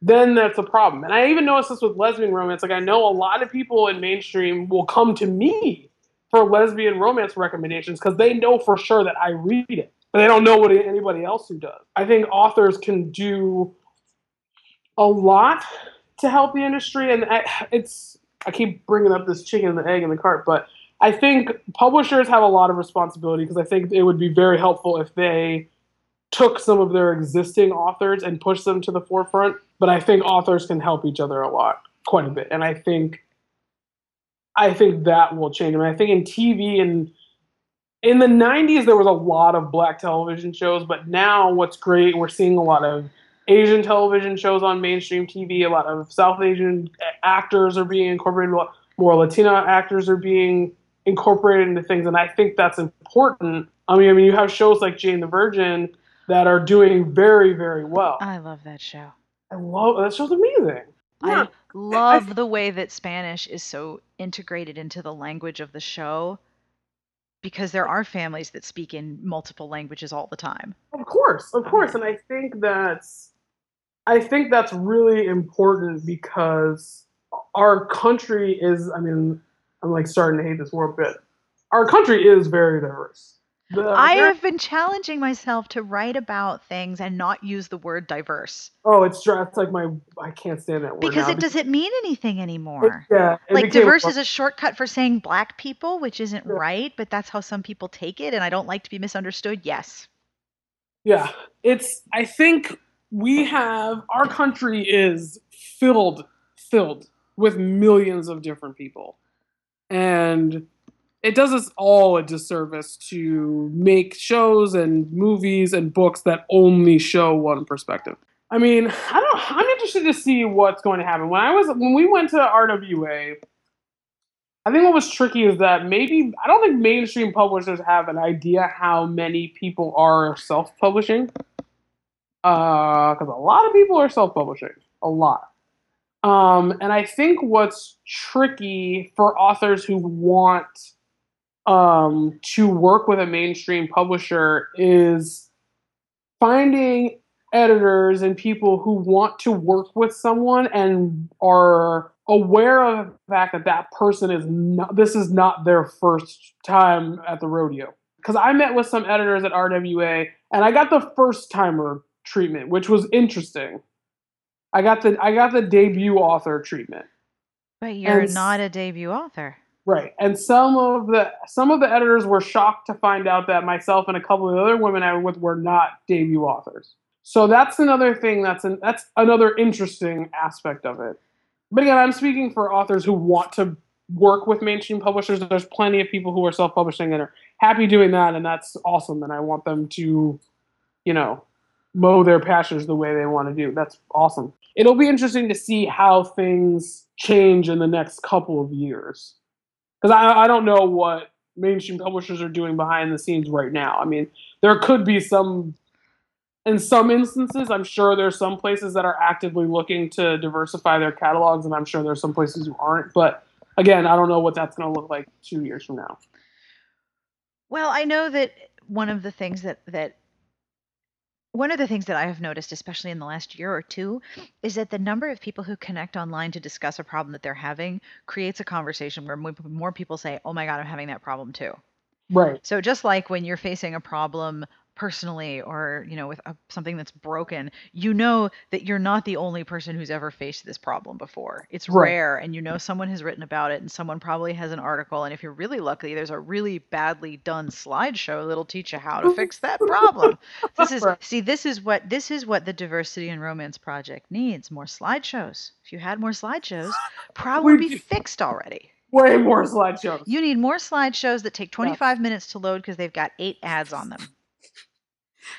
then that's a problem. And I even noticed this with lesbian romance. Like, I know a lot of people in mainstream will come to me for lesbian romance recommendations because they know for sure that I read it, but they don't know what anybody else who does. I think authors can do a lot to help the industry. And I, it's, I keep bringing up this chicken and the egg in the cart, but I think publishers have a lot of responsibility because I think it would be very helpful if they took some of their existing authors and pushed them to the forefront. But I think authors can help each other a lot, quite a bit. And I think I think that will change. I mean, I think in T V, and in the nineties, there was a lot of black television shows. But now what's great, we're seeing a lot of Asian television shows on mainstream T V. A lot of South Asian actors are being incorporated. More Latino actors are being incorporated into things. And I think that's important. I mean, I mean, you have shows like Jane the Virgin that are doing very, very well. I love that show. I love that show's amazing. Yeah. I love I, I, the way that Spanish is so integrated into the language of the show, because there are families that speak in multiple languages all the time. Of course, of course, and I think that's I think that's really important because our country is, I mean, I'm like starting to hate this word a bit. Our country is very diverse. The, I have been challenging myself to write about things and not use the word diverse. Oh, it's, it's like my, I can't stand that word because now. It doesn't mean anything anymore. It, yeah, it like diverse a, is a shortcut for saying black people, which isn't yeah. right, but that's how some people take it. And I don't like to be misunderstood. Yes. Yeah. It's, I think we have, our country is filled, filled with millions of different people. And it does us all a disservice to make shows and movies and books that only show one perspective. I mean, I don't, I'm interested to see what's going to happen. When I was, when we went to R W A, I think what was tricky is that maybe, I don't think mainstream publishers have an idea how many people are self-publishing. Uh, 'cause a lot of people are self-publishing. A lot. Um, and I think what's tricky for authors who want Um, to work with a mainstream publisher is finding editors and people who want to work with someone and are aware of the fact that that person is not, this is not their first time at the rodeo. Because I met with some editors at R W A and I got the first timer treatment, which was interesting. I got the I got the debut author treatment. But you're and, not a debut author. Right, and some of the some of the editors were shocked to find out that myself and a couple of the other women I was with were not debut authors. So that's another thing. That's an, that's another interesting aspect of it. But again, I'm speaking for authors who want to work with mainstream publishers. There's plenty of people who are self-publishing and are happy doing that, and that's awesome. And I want them to, you know, mow their pastures the way they want to do. That's awesome. It'll be interesting to see how things change in the next couple of years. Because I, I don't know what mainstream publishers are doing behind the scenes right now. I mean, there could be some, in some instances, I'm sure there's some places that are actively looking to diversify their catalogs, and I'm sure there's some places who aren't. But again, I don't know what that's going to look like two years from now. Well, I know that one of the things that, that one of the things that I have noticed, especially in the last year or two, is that the number of people who connect online to discuss a problem that they're having creates a conversation where more people say, oh my God, I'm having that problem too. Right. So just like when you're facing a problem personally, or, you know, with a, something that's broken, you know that you're not the only person who's ever faced this problem before. It's right. rare. And you know, someone has written about it and someone probably has an article. And if you're really lucky, there's a really badly done slideshow that'll teach you how to fix that problem. This is, right. see, this is what, this is what the Diversity in Romance Project needs. More slideshows. If you had more slideshows, probably would be fixed already. Way more slideshows. You need more slideshows that take twenty-five yeah. minutes to load because they've got eight ads on them.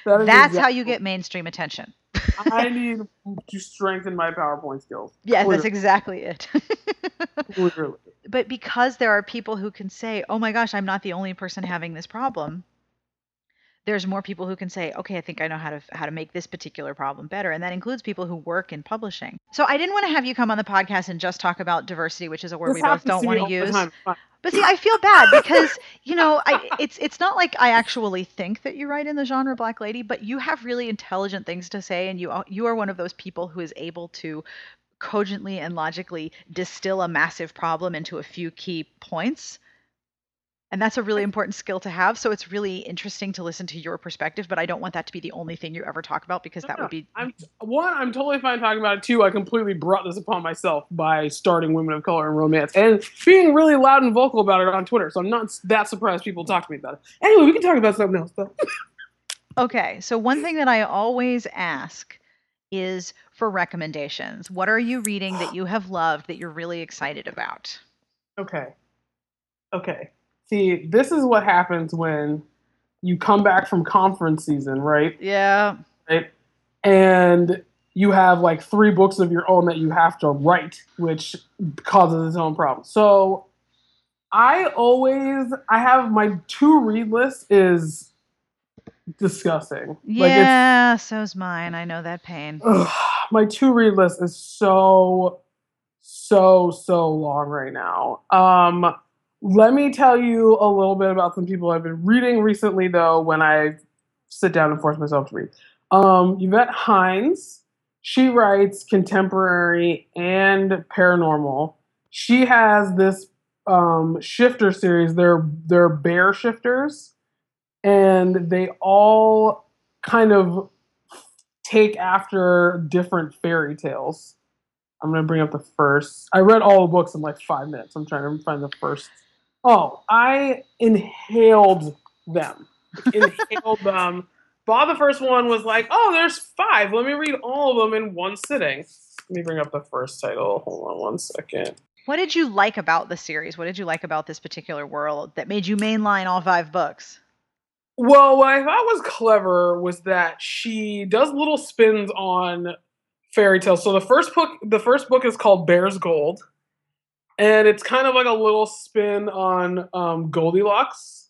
That That's exactly. how you get mainstream attention. I need to strengthen my PowerPoint skills. Yeah, Clearly. that's exactly it. Literally. But because there are people who can say, oh my gosh, I'm not the only person having this problem, there's more people who can say, okay, I think I know how to how to make this particular problem better. And that includes people who work in publishing. So I didn't want to have you come on the podcast and just talk about diversity, which is a word this we both don't want to use. But see, I feel bad because, you know, I, it's it's not like I actually think that you write in the genre Black Lady, but you have really intelligent things to say. And you you are one of those people who is able to cogently and logically distill a massive problem into a few key points. And that's a really important skill to have. So it's really interesting to listen to your perspective, but I don't want that to be the only thing you ever talk about, because no, that would be... I'm, one, I'm totally fine talking about it. Two, I completely brought this upon myself by starting Women of Color in Romance and being really loud and vocal about it on Twitter. So I'm not that surprised people talk to me about it. Anyway, we can talk about something else, though. Okay, so one thing that I always ask is for recommendations. What are you reading that you have loved that you're really excited about? Okay. Okay. See, this is what happens when you come back from conference season, right? Yeah. Right? And you have like three books of your own that you have to write, which causes its own problem. So I always, I have my to-read list is disgusting. Yeah, like so's mine. I know that pain. Ugh, my to-read list is so, so, so long right now. Um... Let me tell you a little bit about some people I've been reading recently, though, when I sit down and force myself to read. Um, Yvette Hines, she writes contemporary and paranormal. She has this um, shifter series. They're, they're bear shifters, and they all kind of take after different fairy tales. I'm going to bring up the first. I read all the books in like five minutes. I'm trying to find the first. Oh, I inhaled them. Inhaled them. Bob, the first one was like, oh, there's five. Let me read all of them in one sitting. Let me bring up the first title. Hold on one second. What did you like about the series? What did you like about this particular world that made you mainline all five books? Well, what I thought was clever was that she does little spins on fairy tales. So the first book, the first book is called Bear's Gold. And it's kind of like a little spin on um, Goldilocks,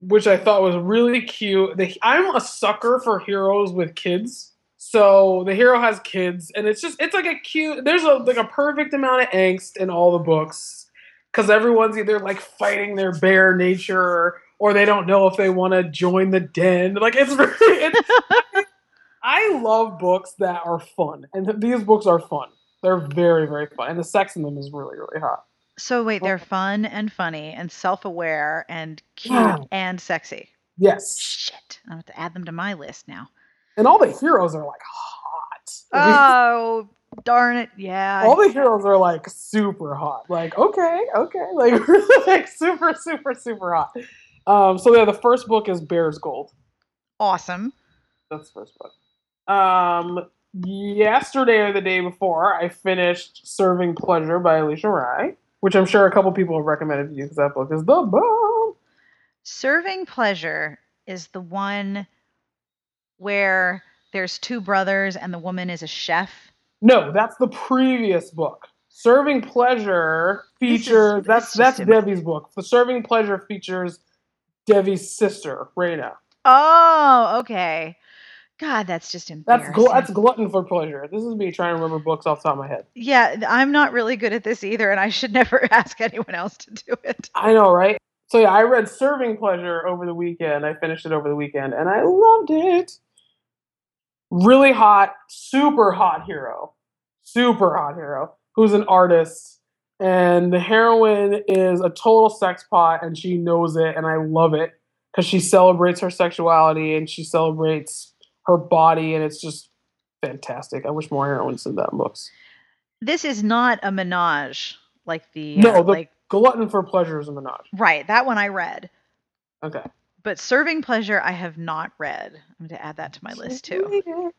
which I thought was really cute. The, I'm a sucker for heroes with kids. So the hero has kids, and it's just, it's like a cute, there's a, like a perfect amount of angst in all the books, because everyone's either like fighting their bear nature, or they don't know if they want to join the den. Like it's, it's I love books that are fun, and these books are fun. They're very, very fun. And the sex in them is really, really hot. So wait, they're fun and funny and self-aware and cute wow. and sexy. Yes. Shit. I have to add them to my list now. And all the heroes are like hot. Oh, darn it. Yeah. All the heroes are like super hot. Like, okay, okay. Like, like super, super, super hot. Um, so yeah, the first book is Bear's Gold. Awesome. That's the first book. Um... Yesterday or the day before, I finished Serving Pleasure by Alicia Rye, which I'm sure a couple people have recommended to you because that book is the bomb. Serving Pleasure is the one where there's two brothers and the woman is a chef. No, that's the previous book. Serving Pleasure features, is, that's that's Debbie's book. The Serving Pleasure features Debbie's sister, Raina. Oh, okay. God, that's just embarrassing. That's, gl- that's Glutton for Pleasure. This is me trying to remember books off the top of my head. Yeah, I'm not really good at this either, and I should never ask anyone else to do it. I know, right? So yeah, I read Serving Pleasure over the weekend. I finished it over the weekend, and I loved it. really hot, super hot hero, super hot hero, who's an artist. And the heroine is a total sex pot, and she knows it, and I love it, because she celebrates her sexuality, and she celebrates her body, and it's just fantastic. I wish more heroines did that in books. This is not a menage like the... No, uh, the like, Glutton for Pleasure is a menage. Right, that one I read. Okay. But Serving Pleasure I have not read. I'm going to add that to my list too.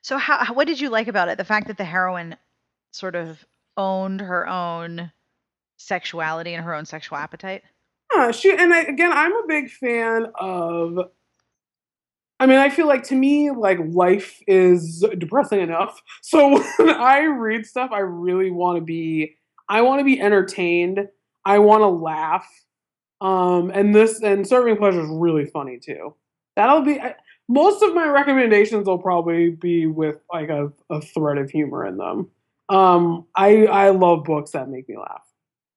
So how, what did you like about it? The fact that the heroine sort of owned her own sexuality and her own sexual appetite? Yeah, she, and I, again, I'm a big fan of... I mean, I feel like, to me, like, life is depressing enough. So when I read stuff, I really want to be, I want to be entertained. I want to laugh. Um, and this, and Serving Pleasure is really funny too. That'll be, I, most of my recommendations will probably be with like a, a thread of humor in them. Um, I, I love books that make me laugh.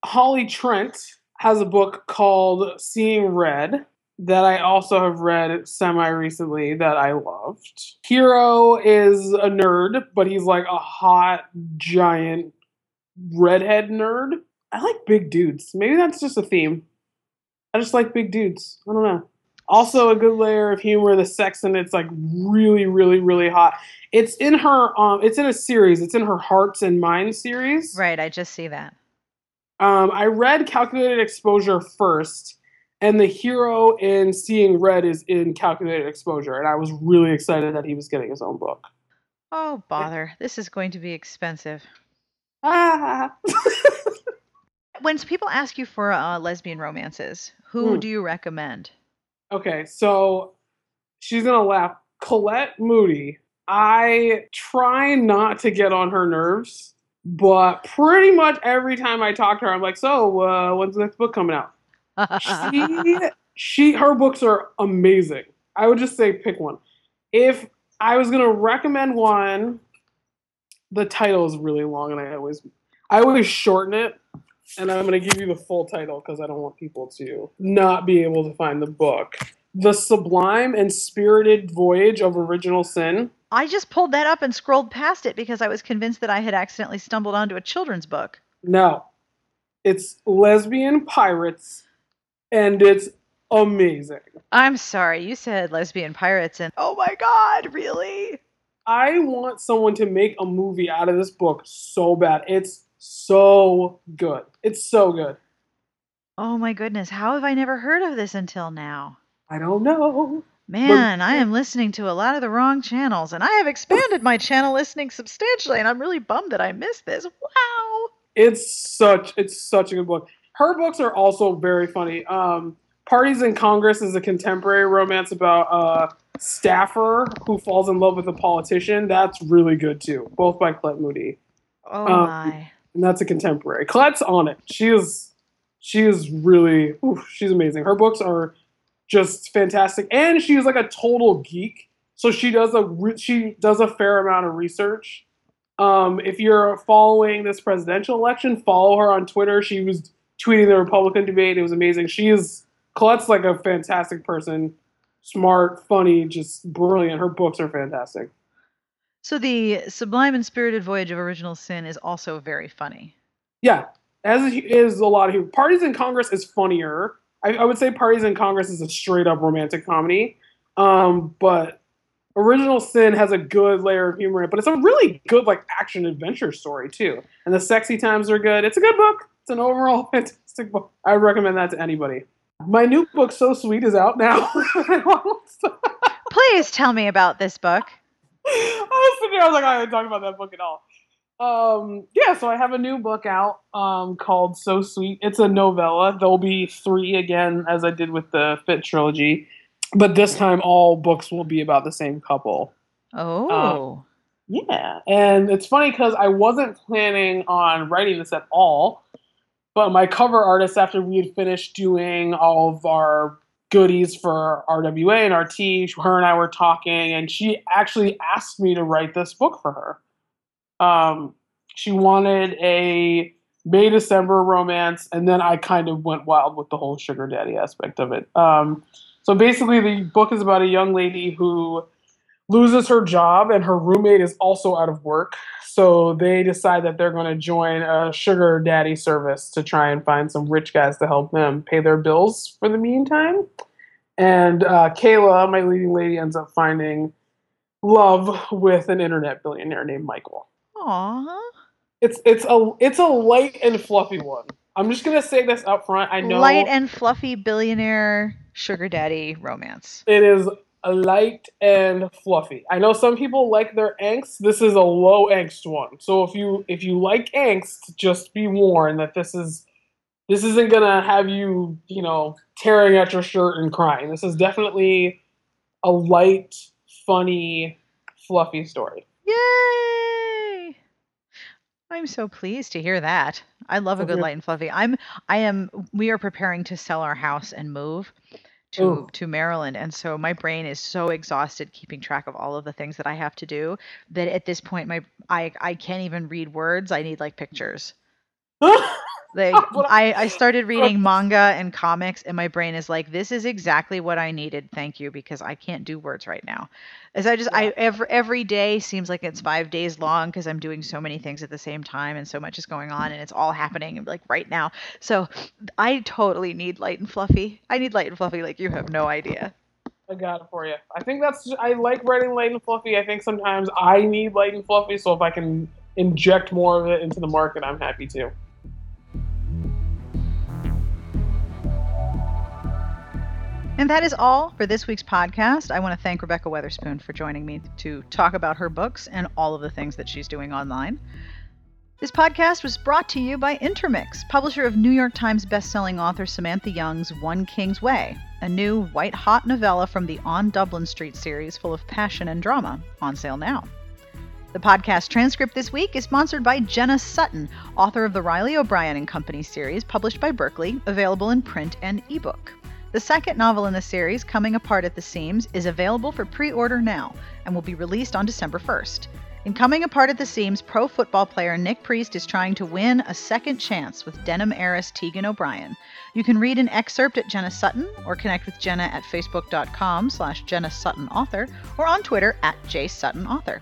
Holly Trent has a book called Seeing Red that I also have read semi-recently that I loved. Hero is a nerd, but he's like a hot, giant, redhead nerd. I like big dudes. Maybe that's just a theme. I just like big dudes. I don't know. Also a good layer of humor. The sex in it's like really, really, really hot. It's in her, um, it's in a series. It's in her Hearts and Minds series. Right, I just see that. Um, I read Calculated Exposure first. And the hero in Seeing Red is in Calculated Exposure. And I was really excited that he was getting his own book. Oh, bother. Yeah. This is going to be expensive. Ah. When people ask you for uh, lesbian romances, who hmm. do you recommend? Okay, so she's going to laugh. Colette Moody. I try not to get on her nerves. But pretty much every time I talk to her, I'm like, so uh, when's the next book coming out? she, she, her books are amazing. I would just say pick one. If I was gonna recommend one, the title is really long, and I always, I always shorten it. And I'm gonna give you the full title because I don't want people to not be able to find the book. The Sublime and Spirited Voyage of Original Sin. I just pulled that up and scrolled past it because I was convinced that I had accidentally stumbled onto a children's book. No, it's lesbian pirates. And it's amazing. I'm sorry. You said lesbian pirates and oh my God, really? I want someone to make a movie out of this book so bad. It's so good. It's so good. Oh my goodness. How have I never heard of this until now? I don't know. Man, but- I am listening to a lot of the wrong channels and I have expanded my channel listening substantially and I'm really bummed that I missed this. Wow. It's such, it's such a good book. Her books are also very funny. Um, Parties in Congress is a contemporary romance about a staffer who falls in love with a politician. That's really good, too. Both by Colette Moody. Oh, um, my. And that's a contemporary. Colette's on it. She is, she is really, oof, she's amazing. Her books are just fantastic. And she's like a total geek. So she does a, re- she does a fair amount of research. Um, if you're following this presidential election, follow her on Twitter. She was tweeting the Republican debate. It was amazing. She is, Colette's like a fantastic person. Smart, funny, just brilliant. Her books are fantastic. So the Sublime and Spirited Voyage of Original Sin is also very funny. Yeah. As it is a lot of humor. Parties in Congress is funnier. I, I would say Parties in Congress is a straight up romantic comedy. Um, but Original Sin has a good layer of humor, but it's a really good like action adventure story too. And the sexy times are good. It's a good book. It's an overall fantastic book. I recommend that to anybody. My new book, So Sweet, is out now. Please tell me about this book. I was sitting there, I was like, I didn't talk about that book at all. Um, yeah, so I have a new book out um, called So Sweet. It's a novella. There'll be three again, as I did with the Fit trilogy. But this time, all books will be about the same couple. Oh. Um, yeah. And it's funny because I wasn't planning on writing this at all. But my cover artist, after we had finished doing all of our goodies for R W A and R T, her and I were talking, and she actually asked me to write this book for her. Um, she wanted a May-December romance, and then I kind of went wild with the whole sugar daddy aspect of it. Um, so basically the book is about a young lady who loses her job, and her roommate is also out of work. So they decide that they're going to join a sugar daddy service to try and find some rich guys to help them pay their bills for the meantime. And uh, Kayla, my leading lady, ends up finding love with an internet billionaire named Michael. Aww. It's it's a it's a light and fluffy one. I'm just gonna say this up front. I know light and fluffy billionaire sugar daddy romance. It is a light and fluffy. I know some people like their angst. This is a low angst one. So if you if you like angst, just be warned that this is this isn't gonna have you, you know, tearing at your shirt and crying. This is definitely a light, funny, fluffy story. Yay! I'm so pleased to hear that. I love a good light and fluffy. I'm, I am, we are preparing to sell our house and move to, Ooh. to Maryland. And so my brain is so exhausted keeping track of all of the things that I have to do that at this point, my, I, I can't even read words. I need like pictures. Like, I, I started reading manga and comics, and my brain is like, this is exactly what I needed. Thank you, because I can't do words right now. As I just, yeah. I every, every day seems like it's five days long because I'm doing so many things at the same time, and so much is going on, and it's all happening like right now. So I totally need light and fluffy. I need light and fluffy like you have no idea. I got it for you. I think that's, I like writing light and fluffy. I think sometimes I need light and fluffy, so if I can inject more of it into the market, I'm happy to. And that is all for this week's podcast. I want to thank Rebekah Weatherspoon for joining me to talk about her books and all of the things that she's doing online. This podcast was brought to you by Intermix, publisher of New York Times bestselling author Samantha Young's One King's Way, a new white-hot novella from the On Dublin Street series full of passion and drama, on sale now. The podcast transcript this week is sponsored by Jenna Sutton, author of the Riley O'Brien and Company series, published by Berkley, available in print and ebook. The second novel in the series, Coming Apart at the Seams, is available for pre-order now and will be released on December first. In Coming Apart at the Seams, pro football player Nick Priest is trying to win a second chance with Denim heiress Tegan O'Brien. You can read an excerpt at Jenna Sutton or connect with Jenna at facebook.com slash Jenna Sutton author or on Twitter at J Sutton author.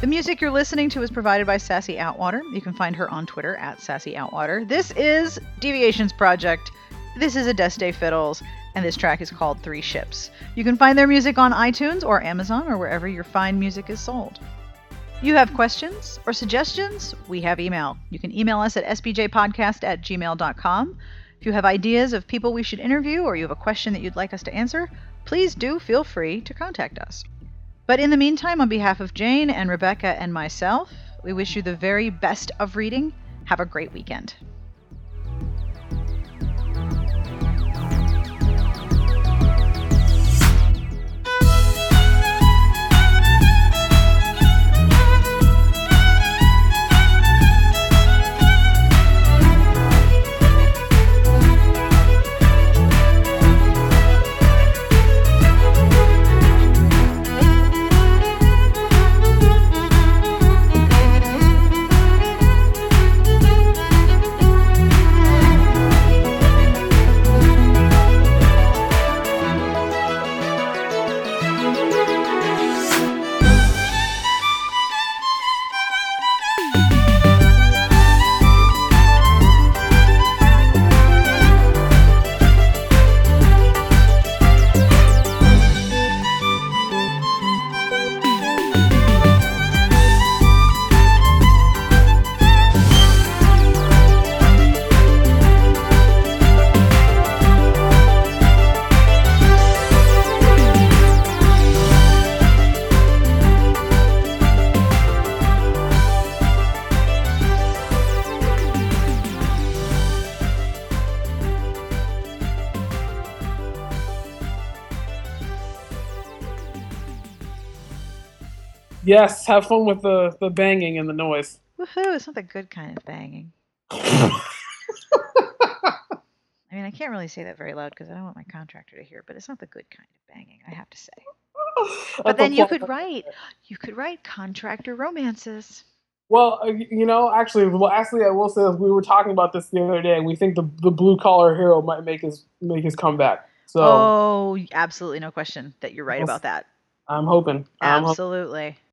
The music you're listening to is provided by Sassy Outwater. You can find her on Twitter at Sassy Outwater. This is Deviations Project. This is a Adeste Fiddles, and this track is called Three Ships. You can find their music on iTunes or Amazon or wherever your fine music is sold. You have questions or suggestions? We have email. You can email us at sbjpodcast at gmail.com. If you have ideas of people we should interview or you have a question that you'd like us to answer, please do feel free to contact us. But in the meantime, on behalf of Jane and Rebekah and myself, we wish you the very best of reading. Have a great weekend. Yes, have fun with the, the banging and the noise. Woohoo, it's not the good kind of banging. I mean, I can't really say that very loud because I don't want my contractor to hear, but it's not the good kind of banging, I have to say. But then you could write, you could write contractor romances. Well, you know, actually, well, actually, I will say this. We were talking about this the other day, and we think the the blue-collar hero might make his make his comeback. So, oh, absolutely, no question that you're right about that. I'm hoping. I'm Absolutely. Hoping.